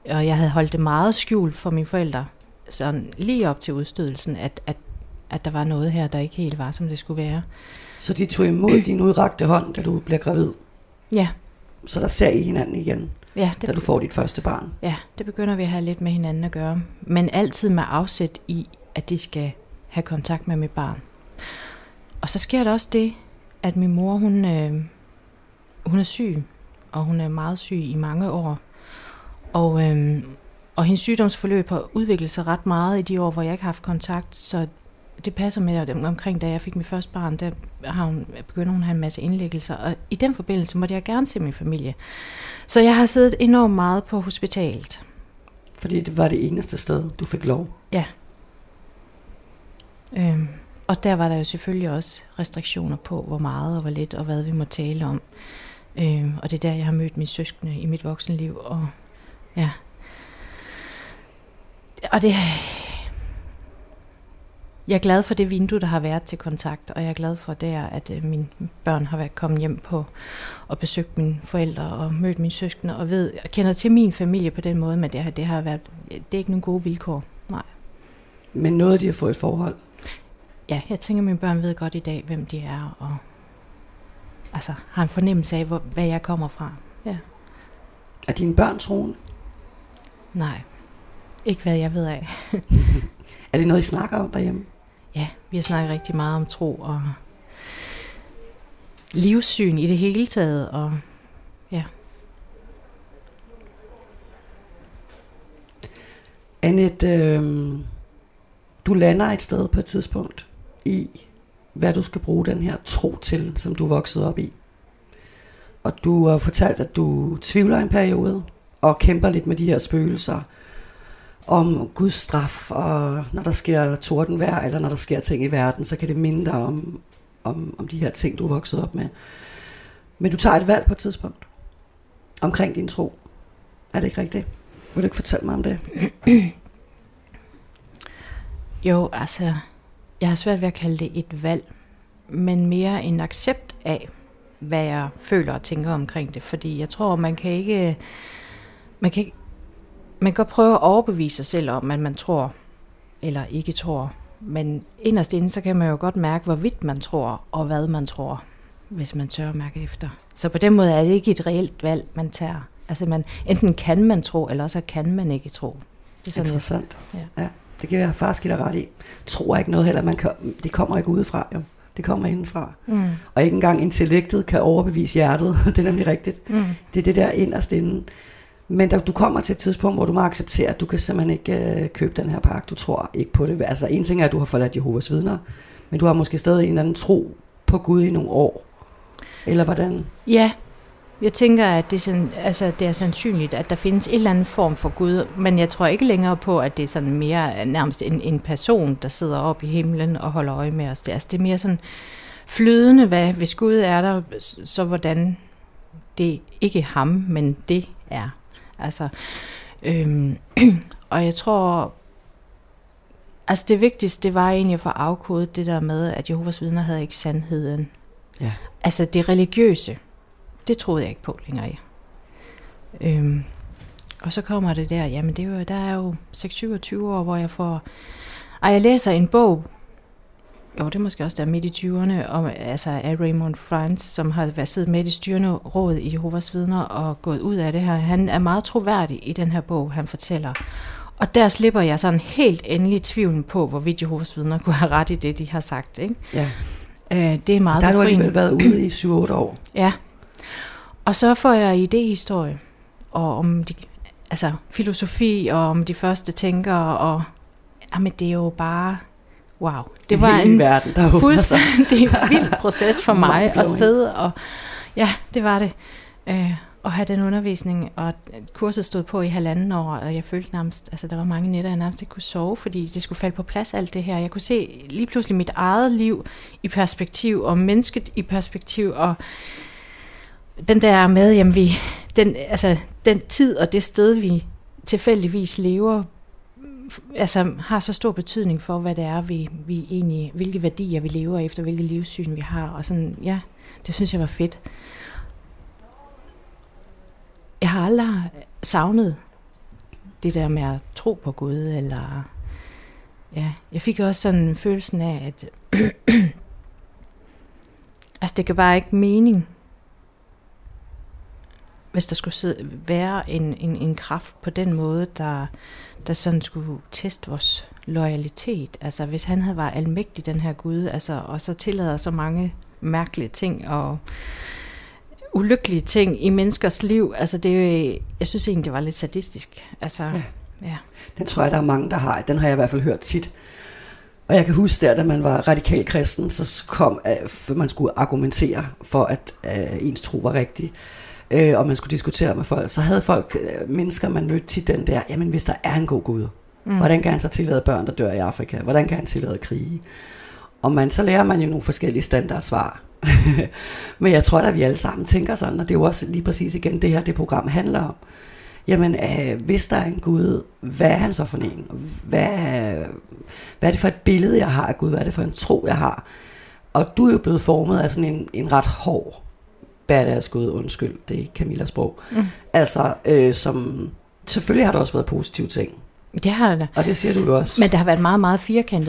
Og jeg havde holdt det meget skjult for mine forældre, sådan lige op til udstødelsen, at der var noget her, der ikke helt var, som det skulle være. Så de tog imod din udrakte hånd, da du blev gravid? Ja. Så der ser I hinanden igen? Ja, da du får dit første barn. Ja, det begynder vi at have lidt med hinanden at gøre. Men altid med afsæt i, at de skal have kontakt med mit barn. Og så sker der også det, at min mor, hun er syg. Og hun er meget syg i mange år. Og hendes sygdomsforløb har udviklet sig ret meget i de år, hvor jeg ikke har haft kontakt. Så det passer med, at omkring da jeg fik mit første barn, der begynder hun at have en masse indlæggelser. Og i den forbindelse måtte jeg gerne se min familie. Så jeg har siddet enormt meget på hospitalet. Fordi det var det eneste sted, du fik lov? Ja. Og der var der jo selvfølgelig også restriktioner på, hvor meget og hvor lidt, og hvad vi må tale om. Og det er der, jeg har mødt mine søskende i mit voksenliv. Og ja. Og det... Jeg er glad for det vindue, der har været til kontakt, og jeg er glad for der, at mine børn har været kommet hjem på og besøgt mine forældre og mødt mine søskende og kender til min familie på den måde, men det er ikke nogen gode vilkår, nej. Men noget, de har fået et forhold? Ja, jeg tænker, mine børn ved godt i dag, hvem de er, og altså har en fornemmelse af, hvad jeg kommer fra. Ja. Er dine børn troende? Nej, ikke hvad jeg ved af. Er det noget, I snakker om derhjemme? Ja, vi har snakket rigtig meget om tro og livssyn i det hele taget. Og ja. Anette, du lander et sted på et tidspunkt i, hvad du skal bruge den her tro til, som du voksede op i. Og du har fortalt, at du tvivler en periode og kæmper lidt med de her spøgelser om Guds straf, og når der sker tordenvejr, eller når der sker ting i verden, så kan det minde dig om de her ting, du er vokset op med. Men du tager et valg på et tidspunkt omkring din tro. Er det ikke rigtigt? Vil du ikke fortælle mig om det? Jo, altså, jeg har svært ved at kalde det et valg, men mere en accept af, hvad jeg føler og tænker omkring det, fordi jeg tror, man kan godt prøve at overbevise sig selv om, at man tror eller ikke tror. Men inderst inde, så kan man jo godt mærke, hvorvidt man tror og hvad man tror, hvis man tør at mærke efter. Så på den måde er det ikke et reelt valg, man tager. Altså enten kan man tro, eller også kan man ikke tro. Det er sådan interessant. Ja, det kan jeg faktisk give dig ret i. Tro er ikke noget heller. Det kommer ikke udefra, jo. Det kommer indenfra. Mm. Og ikke engang intellektet kan overbevise hjertet. Det er nemlig rigtigt. Mm. Det er det der inderst inde. Men du kommer til et tidspunkt, hvor du må acceptere, at du kan simpelthen ikke købe den her pakke. Du tror ikke på det. Altså en ting er, at du har forladt Jehovas vidner, men du har måske stadig en eller anden tro på Gud i nogle år. Eller hvordan? Ja, jeg tænker, at det er sandsynligt, at der findes en eller anden form for Gud, men jeg tror ikke længere på, at det er sådan mere nærmest en person, der sidder oppe i himlen og holder øje med os. Det er mere sådan flydende, hvis Gud er der, så hvordan det ikke ham, men det er. Altså, og jeg tror, Altså det vigtigste, det var egentlig at få afkodet det der med, at Jehovas vidner havde ikke sandheden. Ja. Altså det religiøse, det troede jeg ikke på længere i. Og så kommer det der, jamen det er jo, der er jo 26-27 år, hvor jeg får... Ej, jeg læser en bog, jo det er måske også der midt i 20'erne, om, altså af Raymond Franz, som har været siddet med i styrende råd i Jehovas vidner og gået ud af det her. Han er meget troværdig i den her bog, han fortæller. Og der slipper jeg sådan helt endelig tvivlen på, hvorvidt Jehovas vidner kunne have ret i det, de har sagt. Ikke? Ja. Det er meget der har du alligevel været ude i 7-8 år. Ja. Og så får jeg idéhistorie, og om de, altså filosofi, og om de første tænkere, og jamen, det er jo bare, wow. Det var en fuldstændig vild proces for mig at sidde, og ja, det var det. Og have den undervisning, og kurset stod på i 1,5 år, og jeg følte nærmest, altså der var mange nætter, jeg nærmest ikke kunne sove, fordi det skulle falde på plads alt det her. Jeg kunne se lige pludselig mit eget liv i perspektiv, og mennesket i perspektiv, og den der med, jamen vi, den, altså den tid og det sted, vi tilfældigvis lever, altså har så stor betydning for, hvad det er, vi egentlig, hvilke værdier vi lever efter, hvilke livssyn vi har, og sådan, ja, det synes jeg var fedt. Jeg har aldrig savnet det der med at tro på Gud, eller ja, jeg fik også sådan følelsen af, at altså det kan bare ikke mening, hvis der skulle være en kraft på den måde, der sådan skulle teste vores loyalitet. Altså hvis han havde været almægtig, den her Gud, altså, og så tillader så mange mærkelige ting og ulykkelige ting i menneskers liv, altså det, jeg synes egentlig, det var lidt sadistisk. Altså, ja. Den tror jeg, der er mange, der har. Den har jeg i hvert fald hørt tit. Og jeg kan huske der, da man var radikal kristen, så kom, at man skulle argumentere for, at ens tro var rigtig. Og man skulle diskutere med folk. Så havde folk, mennesker, man nødt til den der, jamen hvis der er en god Gud, hvordan kan han så tillade børn, der dør i Afrika? Hvordan kan han tillade krige? Og så lærer man jo nogle forskellige standardsvar. Men jeg tror da, vi alle sammen tænker sådan, og det er jo også lige præcis igen det her, det program handler om. Jamen, hvis der er en Gud, hvad er han så for en? Hvad er det for et billede, jeg har af Gud? Hvad er det for en tro, jeg har? Og du er jo blevet formet af sådan en ret hård badass Gud, undskyld, det er Camillas sprog. Altså, som selvfølgelig har der også været positive ting. Det har det da. Og det siger du jo også. Men det har været meget, meget firkantet.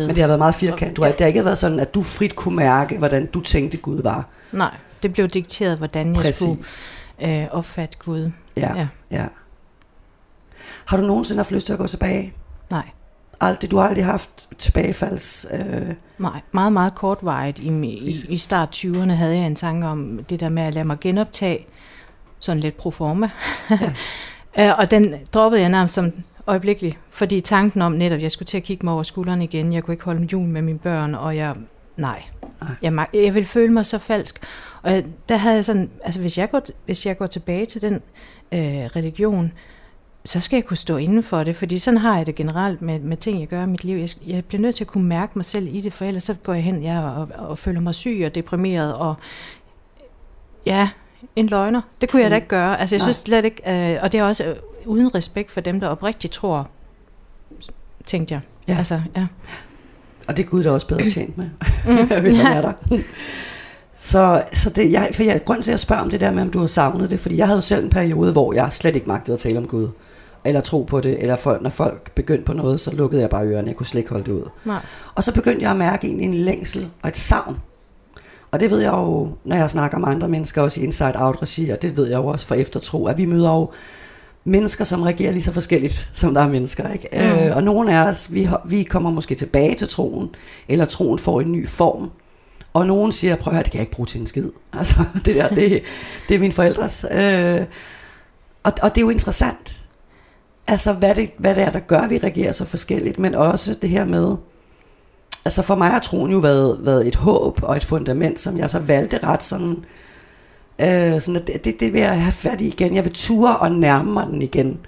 Du har, det har ikke været sådan, at du frit kunne mærke, hvordan du tænkte, Gud var. Nej, det blev dikteret, hvordan jeg skulle opfatte Gud. Ja. Har du nogensinde haft lyst til at gå tilbage? Nej. Du har aldrig haft tilbagefalds... Nej, meget, meget kortvarigt. I start 20'erne havde jeg en tanke om det der med at lade mig genoptage, sådan lidt pro forma. Ja. Og den droppede jeg nærmest som... øjeblikkeligt, fordi tanken om netop, jeg skulle til at kigge mig over skulderen igen, jeg kunne ikke holde jul med mine børn, og jeg ville føle mig så falsk. Og der havde jeg sådan, altså hvis jeg går tilbage til den religion, så skal jeg kunne stå inden for det, fordi sådan har jeg det generelt med ting, jeg gør i mit liv. Jeg bliver nødt til at kunne mærke mig selv i det, for ellers så går jeg hen og føler mig syg og deprimeret, og ja, en løgner. Det kunne jeg da ikke gøre. Altså jeg synes slet ikke, og det er også... uden respekt for dem, der oprigtigt tror, tænkte jeg. Ja. Altså, ja. Og det er Gud, der er også bedre tjent med, hvis han er der. Så det, grunden til, at jeg spørger om det der med, om du har savnet det, fordi jeg havde jo selv en periode, hvor jeg slet ikke magtede at tale om Gud, eller tro på det, eller når folk begyndte på noget, så lukkede jeg bare ørerne, jeg kunne slet ikke holde det ud. Nej. Og så begyndte jeg at mærke en længsel og et savn. Og det ved jeg jo, når jeg snakker med andre mennesker, også i Inside Out-regi, og det ved jeg jo også fra Eftertro, at vi møder jo mennesker, som reagerer lige så forskelligt, som der er mennesker, ikke? Og nogle af os, vi kommer måske tilbage til troen, eller troen får en ny form. Og nogen siger, prøv at høre, det kan jeg ikke bruge til en skid. Altså, det er mine forældres. Og det er jo interessant. Altså, hvad det er, der gør, at vi reagerer så forskelligt, men også det her med... Altså, for mig har troen jo været et håb og et fundament, som jeg så valgte ret sådan... sådan at det vil jeg have fat i igen. Jeg vil ture og nærme mig den igen.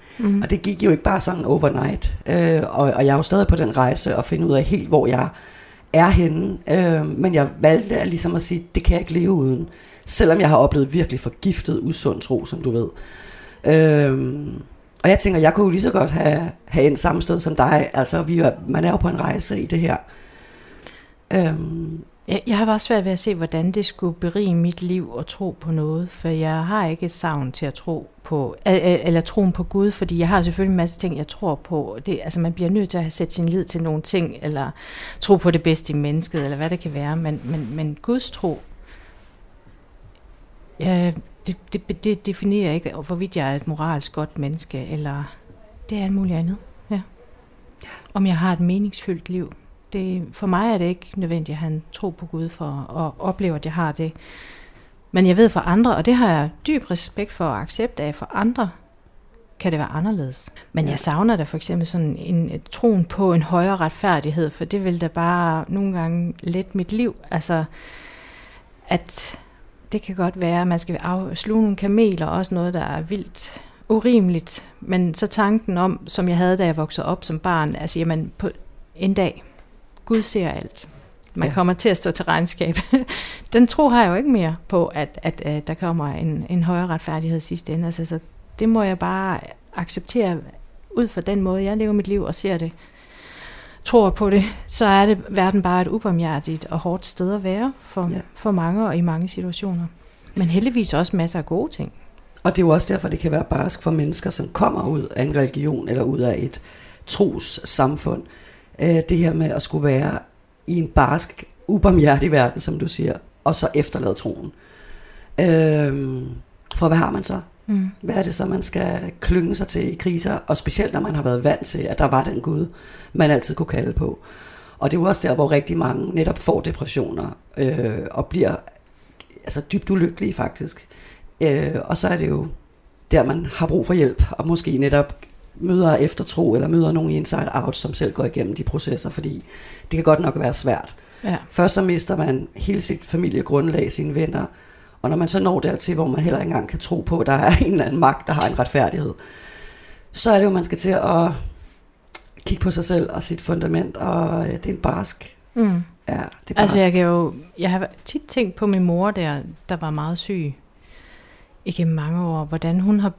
Og det gik jo ikke bare sådan overnight. Og jeg er jo stadig på den rejse og finde ud af helt, hvor jeg er henne. Men jeg valgte ligesom at sige, det kan jeg ikke leve uden. Selvom jeg har oplevet virkelig forgiftet, usund tro, som du ved. Og jeg tænker, jeg kunne jo lige så godt have endt samme sted som dig. Altså, man er jo på en rejse i det her. Jeg har bare svært ved at se, hvordan det skulle berige mit liv at tro på noget, for jeg har ikke et savn til at tro på, eller troen på Gud, fordi jeg har selvfølgelig en masse ting, jeg tror på. Det, altså man bliver nødt til at sætte sin lid til nogle ting, eller tro på det bedste i mennesket, eller hvad det kan være, men Guds tro, ja, det definerer ikke, hvorvidt jeg er et moralsk godt menneske, eller det er alt muligt andet. Ja. Om jeg har et meningsfyldt liv. For mig er det ikke nødvendigt at have en tro på Gud for at opleve, at jeg har det. Men jeg ved for andre, og det har jeg dyb respekt for og accept af, for andre kan det være anderledes. Men jeg savner da for eksempel sådan en troen på en højere retfærdighed, for det vil da bare nogle gange lette mit liv. Altså, at det kan godt være, at man skal sluge nogle kameler, også noget, der er vildt urimeligt. Men så tanken om, som jeg havde, da jeg voksede op som barn, altså jamen på en dag... Gud ser alt. Man kommer til at stå til regnskab. Den tro har jeg jo ikke mere på, at der kommer en højere retfærdighed sidste ende. Altså, så det må jeg bare acceptere ud fra den måde, jeg lever mit liv og ser det, tror på det. Så er det verden bare et ubarmhjertigt og hårdt sted at være for mange og i mange situationer. Men heldigvis også masser af gode ting. Og det er jo også derfor, det kan være barsk for mennesker, som kommer ud af en religion eller ud af et trossamfund. Det her med at skulle være i en barsk, ubarmhjertig verden, som du siger, og så efterlade troen. For hvad har man så? Mm. Hvad er det så, man skal klynge sig til i kriser? Og specielt, når man har været vant til, at der var den Gud, man altid kunne kalde på. Og det er jo også der, hvor rigtig mange netop får depressioner, og bliver altså dybt ulykkelige faktisk. Og så er det jo der, man har brug for hjælp, og måske netop... møder eftertro, eller møder nogen i Inside Out, som selv går igennem de processer, fordi det kan godt nok være svært. Ja. Først så mister man hele sit familiegrundlag, sine venner, og når man så når dertil, hvor man heller ikke engang kan tro på, at der er en eller anden magt, der har en retfærdighed, så er det jo, man skal til at kigge på sig selv og sit fundament, og det er en barsk. Mm. Ja, det er barsk. Altså jeg har tit tænkt på min mor der var meget syg igennem mange år, hvordan hun har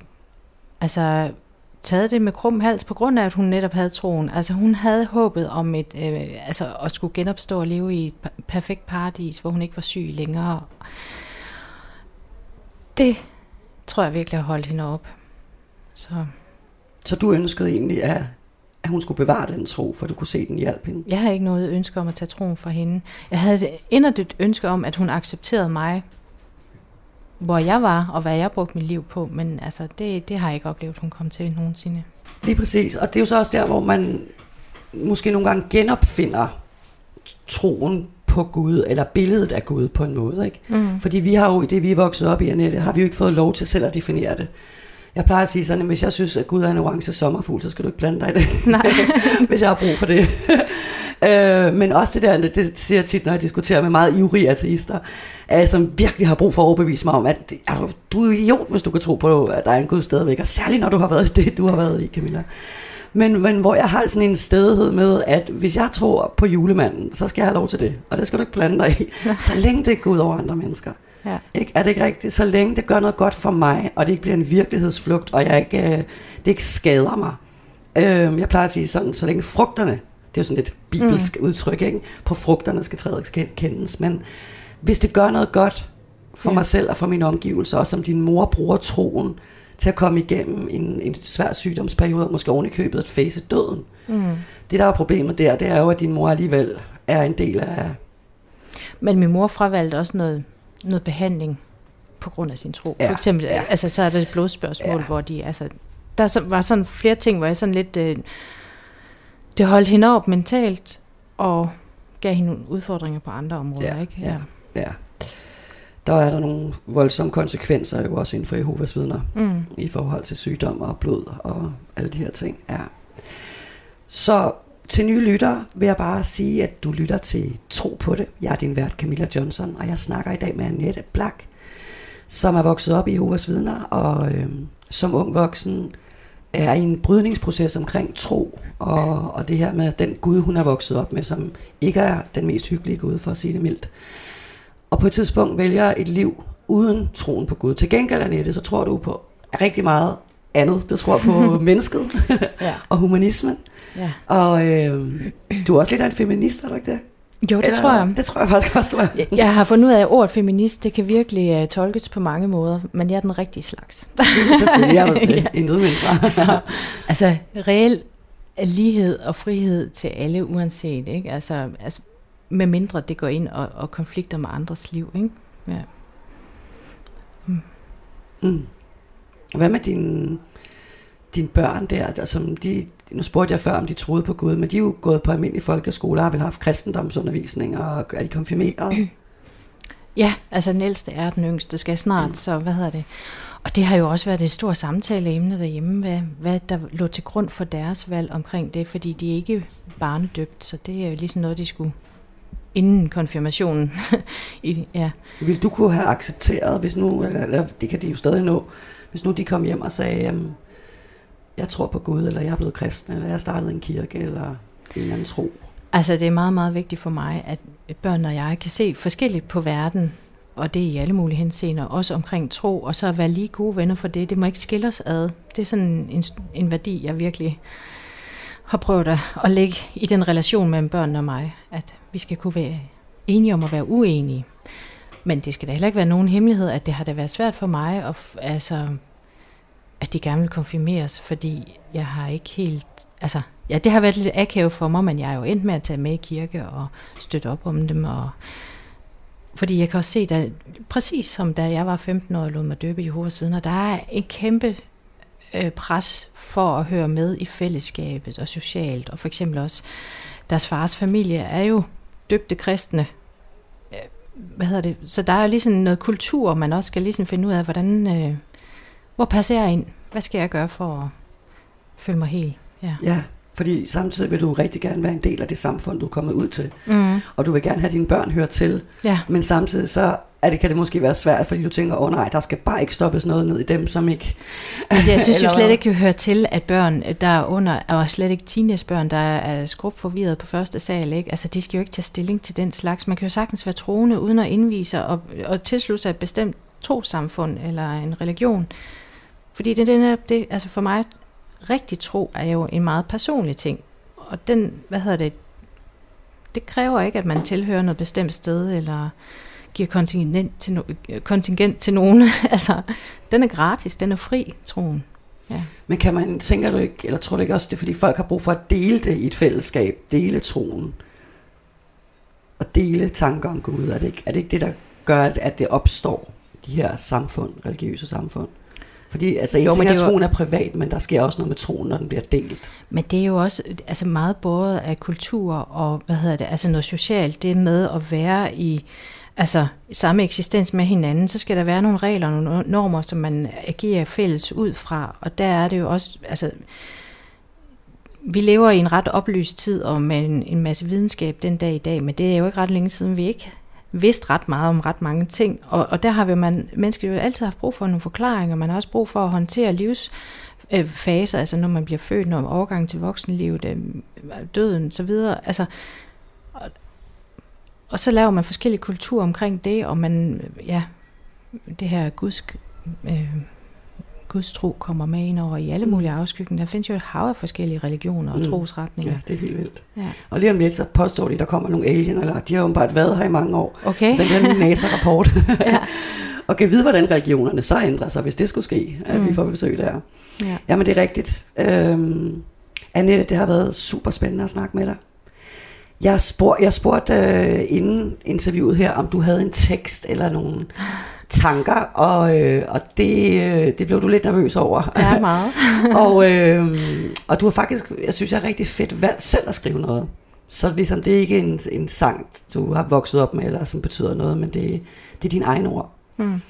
taget det med krum hals, på grund af, at hun netop havde troen. Altså hun havde håbet om at skulle genopstå og leve i et perfekt paradis, hvor hun ikke var syg længere. Det tror jeg virkelig har holdt hende op. Så du ønskede egentlig, at hun skulle bevare den tro, for du kunne se den hjælpe hende? Jeg havde ikke noget ønske om at tage troen fra hende. Jeg havde et inderligt ønske om, at hun accepterede mig, hvor jeg var, og hvad jeg brugte mit liv på, men altså, det har jeg ikke oplevet, hun kom til nogensinde. Lige præcis, og det er jo så også der, hvor man måske nogle gange genopfinder troen på Gud, eller billedet af Gud på en måde, ikke? Mm. Fordi vi har jo, i det vi er vokset op i, Anette, har vi jo ikke fået lov til selv at definere det. Jeg plejer at sige sådan, at hvis jeg synes, at Gud er en orange sommerfugl, så skal du ikke blande dig i det. Nej. Hvis jeg har brug for det. Men også det der, det siger jeg tit, når jeg diskuterer med meget ivrige ateister, som virkelig har brug for at overbevise mig om, at du er jo idiot, hvis du kan tro på, at der er en Gud stadigvæk, og særligt når du har været det, du har været i, Camilla. Men hvor jeg har sådan en stædighed med, at hvis jeg tror på julemanden, så skal jeg have lov til det, og det skal du ikke blande dig i, så længe det ikke går ud over andre mennesker. Ja. Ikke? Er det ikke rigtigt? Så længe det gør noget godt for mig, og det ikke bliver en virkelighedsflugt, og det ikke skader mig. Jeg plejer at sige sådan, så længe frugterne, det er jo sådan et bibelsk udtryk, ikke? På frugterne skal træet kendes, men hvis det gør noget godt for mig selv og for mine omgivelser, og som din mor bruger troen til at komme igennem en svær sygdomsperiode, måske oven i købet at face døden. Det der er problemet der, det er jo, at din mor alligevel er en del af... Men min mor fravalgte også noget behandling på grund af sin tro. Ja, for eksempel, altså, så er der et blodspørgsmål, hvor de... Altså, der var sådan flere ting, hvor jeg sådan lidt... det holdt hende op mentalt, og gav hende udfordringer på andre områder, ikke? Ja. Ja. Der er der nogle voldsomme konsekvenser, jo også inden for Jehovas vidner, i forhold til sygdom og blod og alle de her ting. Ja. Så til nye lyttere vil jeg bare sige, at du lytter til Tro på det. Jeg er din vært, Camilla Johnson, og jeg snakker i dag med Anette Blak, som er vokset op i Jehovas vidner, og som ung voksen er i en brydningsproces omkring tro, og det her med den Gud, hun er vokset op med, som ikke er den mest hyggelige Gud, for at sige det mildt. Og på et tidspunkt vælger et liv uden troen på Gud. Til gengæld, Anette, så tror du på rigtig meget andet. Du tror på mennesket ja. Og humanismen. Ja. Og du er også lidt af en feminist, er du ikke det? Jo, det eller, tror jeg. Det tror jeg faktisk også, du er. Jeg har fundet ud af, at ordet feminist, det kan virkelig tolkes på mange måder, men jeg er den rigtige slags. Selvfølgelig er du det, intet mindre. Så, altså, reel lighed og frihed til alle, uanset, ikke? Altså, med mindre det går ind og konflikter med andres liv, ikke? Ja. Mm. Mm. Hvad med dine børn der som de, nu spurgte jeg før, om de troede på Gud, men de er jo gået på almindelige folkeskoler og har vel haft kristendomsundervisning, og er de konfirmeret? Ja, altså den ældste er den yngste, skal snart, så hvad hedder det? Og det har jo også været et stort samtaleemne derhjemme, hvad der lå til grund for deres valg omkring det, fordi de er ikke barnedøbt, så det er jo ligesom noget, de skulle inden konfirmationen. Ja. Vil du kunne have accepteret, hvis nu, eller det kan de jo stadig nå, hvis nu de kom hjem og sagde, jeg tror på Gud, eller jeg er blevet kristen, eller jeg startede en kirke, eller en eller anden tro? Altså det er meget, meget vigtigt for mig, at børn og jeg kan se forskelligt på verden, og det er i alle mulige henseender, også omkring tro, og så at være lige gode venner for det. Det må ikke skille os ad. Det er sådan en værdi, jeg virkelig har prøvet at lægge i den relation mellem børn og mig, at vi skal kunne være enige om at være uenige. Men det skal da heller ikke være nogen hemmelighed, at det har da været svært for mig, at de gerne vil konfirmeres, fordi jeg har ikke helt... Altså, ja, det har været lidt akavet for mig, men jeg er jo endt med at tage med i kirke og støtte op om dem, og... Fordi jeg kan også se, at præcis som da jeg var 15 år og lod mig døbe i Jehovas vidner, der er en kæmpe pres for at høre med i fællesskabet og socialt. Og for eksempel også deres fars familie er jo døbte kristne. Så der er jo ligesom noget kultur, man også skal ligesom finde ud af, hvor passer jeg ind? Hvad skal jeg gøre for at føle mig hel? Ja. Ja. Fordi samtidig vil du rigtig gerne være en del af det samfund, du er kommet ud til. Mm. Og du vil gerne have dine børn hørt til. Ja. Men samtidig så kan det måske være svært, fordi du tænker, nej, der skal bare ikke stoppes noget ned i dem, som ikke... Altså jeg synes jo slet ikke, at høre til, at børn, der er under, og slet ikke teenagebørn, der er skrubforvirret på første sal, ikke? Altså de skal jo ikke tage stilling til den slags. Man kan jo sagtens være troende, uden at indvise og tilslutte sig et bestemt trossamfund eller en religion. Fordi det altså for mig... Rigtig tro er jo en meget personlig ting, og den, det kræver ikke, at man tilhører noget bestemt sted, eller giver kontingent til nogen. Altså, den er gratis, den er fri, troen. Ja. Men tænker du ikke, eller tror du ikke også, det er, fordi folk har brug for at dele det i et fællesskab, dele troen, og dele tanker om Gud? Er det ikke det, der gør, at det opstår, de her samfund, religiøse samfund? Fordi altså, en ting er, at troen er privat, men der sker også noget med troen, når den bliver delt. Men det er jo også meget båret af kultur og noget socialt, det med at være i samme eksistens med hinanden, så skal der være nogle regler og nogle normer, som man agerer fælles ud fra. Og der er det jo også, vi lever i en ret oplyst tid og med en masse videnskab den dag i dag, men det er jo ikke ret længe siden, vi ikke vidste ret meget om ret mange ting, og der har mennesker jo altid haft brug for nogle forklaringer, man har også brug for at håndtere livsfaser, altså når man bliver født, når overgangen til voksenlivet, døden, så videre, og så laver man forskellige kulturer omkring det, og det her Guds tro kommer med ind over i alle mulige afskygninger. Der findes jo et hav af forskellige religioner og trosretninger. Ja, det er helt vildt. Ja. Og lige om lidt, så påstår de, der kommer nogle alien, eller de har åbenbart været her i mange år. Okay. Den her NASA-rapport. Ja. Og kan vide, hvordan religionerne så ændrer sig, hvis det skulle ske, at vi får besøg der. Ja. Jamen, det er rigtigt. Anette, det har været super spændende at snakke med dig. Jeg spurgte inden interviewet her, om du havde en tekst eller nogle tanker, og det blev du lidt nervøs over. Ja, meget. og du har faktisk, jeg synes, jeg er rigtig fedt valgt selv at skrive noget. Så ligesom, det er ikke en sang, du har vokset op med, eller som betyder noget, men det er dine egne ord. Mm.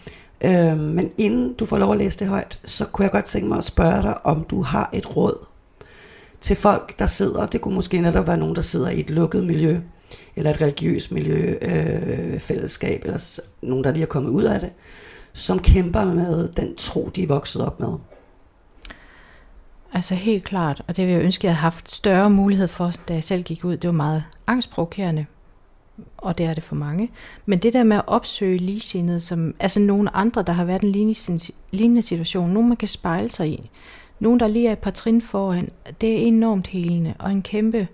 Men inden du får lov at læse det højt, så kunne jeg godt tænke mig at spørge dig, om du har et råd til folk, der sidder, det kunne måske netop være nogen, der sidder i et lukket miljø, eller et religiøst miljø, fællesskab, eller nogen, der lige er kommet ud af det, som kæmper med den tro, de er vokset op med. Altså helt klart, og det vil jeg ønske, at jeg havde haft større mulighed for, da jeg selv gik ud. Det var meget angstprovokerende, og det er det for mange. Men det der med at opsøge ligesindede, som altså nogle andre, der har været en lignende situation, nogen man kan spejle sig i, nogen der lige er et par trin foran, det er enormt helende, og en kæmpe,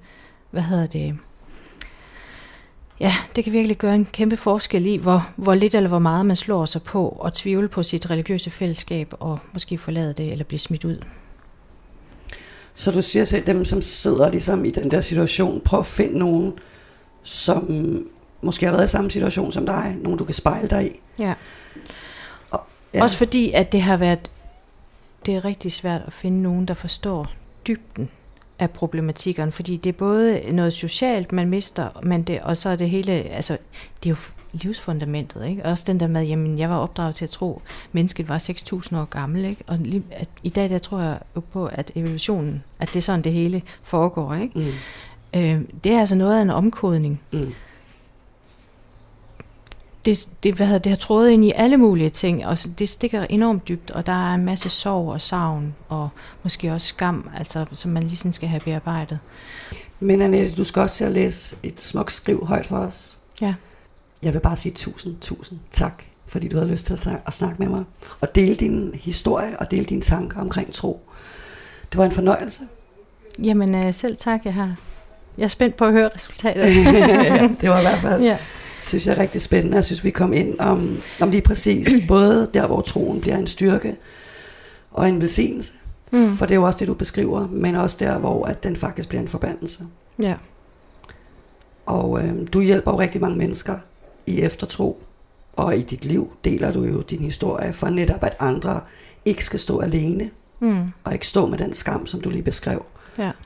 ja, det kan virkelig gøre en kæmpe forskel i, hvor lidt eller hvor meget man slår sig på og tvivle på sit religiøse fællesskab og måske forlade det eller blive smidt ud. Så du siger til dem, som sidder ligesom i den der situation, prøv at finde nogen, som måske har været i samme situation som dig, nogen du kan spejle dig i. Ja. Og, ja. Også fordi, at det er rigtig svært at finde nogen, der forstår dybden af problematikkerne, fordi det er både noget socialt, man mister, men det, og så er det hele, altså, det er jo livsfundamentet, ikke? Også den der med, jamen, jeg var opdraget til at tro, mennesket var 6.000 år gammel, ikke? Og i dag, der tror jeg jo på, at evolutionen, at det er sådan, det hele foregår, ikke? Mm. Det er altså noget af en omkodning. Mm. Det har trådet ind i alle mulige ting, og det stikker enormt dybt, og der er en masse sorg og savn, og måske også skam, altså, som man lige sådan skal have bearbejdet. Men Anette, du skal også til at læse et smukt skriv højt for os. Ja. Jeg vil bare sige tusind tak, fordi du havde lyst til at snakke med mig, og dele din historie, og dele dine tanker omkring tro. Det var en fornøjelse. Jamen, selv tak, jeg er spændt på at høre resultatet. Ja, det var i hvert fald... Ja. Synes jeg er rigtig spændende. Jeg synes, vi kom ind om lige præcis både der, hvor troen bliver en styrke og en velsignelse, for det er jo også det, du beskriver, men også der, hvor at den faktisk bliver en forbandelse. Ja. Og du hjælper jo rigtig mange mennesker i eftertro, og i dit liv deler du jo din historie for netop, at andre ikke skal stå alene, og ikke stå med den skam, som du lige beskrev,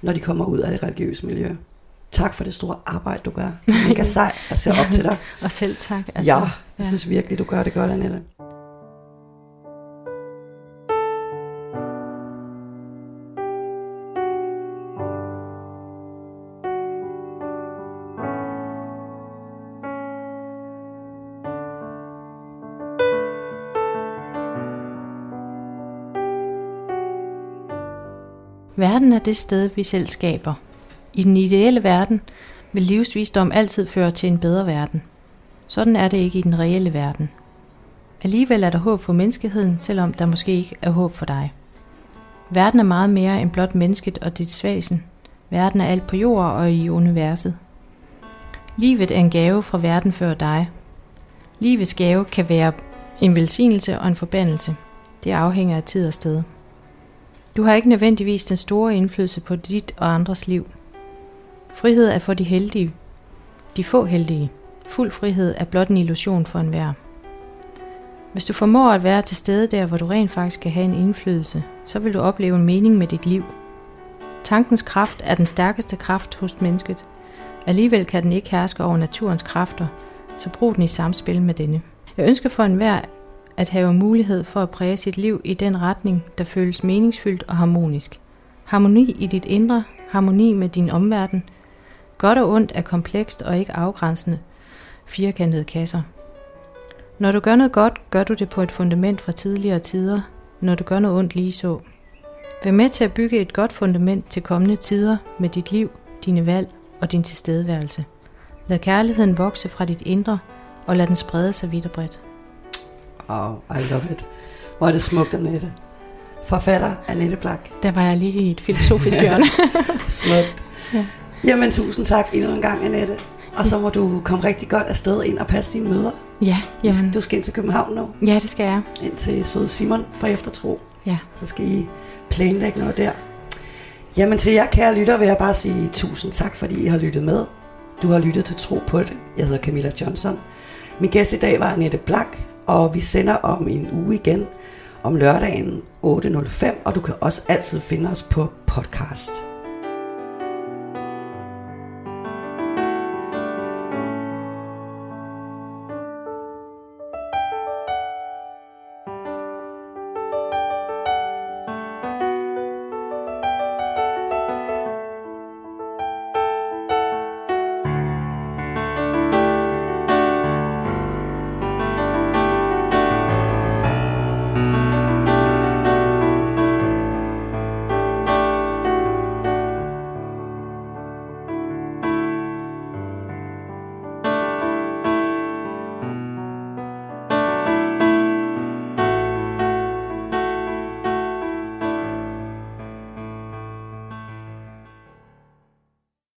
når de kommer ud af det religiøse miljø. Tak for det store arbejde, du gør. Det er mega sej at se op til dig. Og selv tak. Altså, ja, jeg synes virkelig, du gør det godt, Anette. Verden er det sted, vi selv skaber. I den ideelle verden vil livsvisdom altid føre til en bedre verden. Sådan er det ikke i den reelle verden. Alligevel er der håb for menneskeheden, selvom der måske ikke er håb for dig. Verden er meget mere end blot mennesket og dets væsen. Verden er alt på jorden og i universet. Livet er en gave fra verden før dig. Livets gave kan være en velsignelse og en forbandelse. Det afhænger af tid og sted. Du har ikke nødvendigvis den store indflydelse på dit og andres liv. Frihed er for de heldige, de få heldige. Fuld frihed er blot en illusion for enhver. Hvis du formår at være til stede der, hvor du rent faktisk kan have en indflydelse, så vil du opleve en mening med dit liv. Tankens kraft er den stærkeste kraft hos mennesket. Alligevel kan den ikke herske over naturens kræfter, så brug den i samspil med denne. Jeg ønsker for enhver at have mulighed for at præge sit liv i den retning, der føles meningsfyldt og harmonisk. Harmoni i dit indre, harmoni med din omverden. Godt og ondt er komplekst og ikke afgrænsende, firkantede kasser. Når du gør noget godt, gør du det på et fundament fra tidligere tider, når du gør noget ondt lige så. Vær med til at bygge et godt fundament til kommende tider med dit liv, dine valg og din tilstedeværelse. Lad kærligheden vokse fra dit indre, og lad den sprede sig vidt og bredt. Oh, I love it. Hvor er det smukt, Anette. Forfatter Anette Blak. Der var jeg lige i et filosofisk hjørne. Smukt. Ja. Jamen, tusind tak endnu en gang, Anette. Og så må du komme rigtig godt afsted ind og passe dine møder. Ja, jamen. Du skal ind til København nu. Ja, det skal jeg. Ind til Søde Simon fra Eftertro. Ja. Så skal I planlægge noget der. Jamen, til jer kære lytter vil jeg bare sige tusind tak, fordi I har lyttet med. Du har lyttet til Tro på det. Jeg hedder Camilla Johnson. Min gæst i dag var Anette Blak, og vi sender om en uge igen om lørdagen 8.05, og du kan også altid finde os på podcast.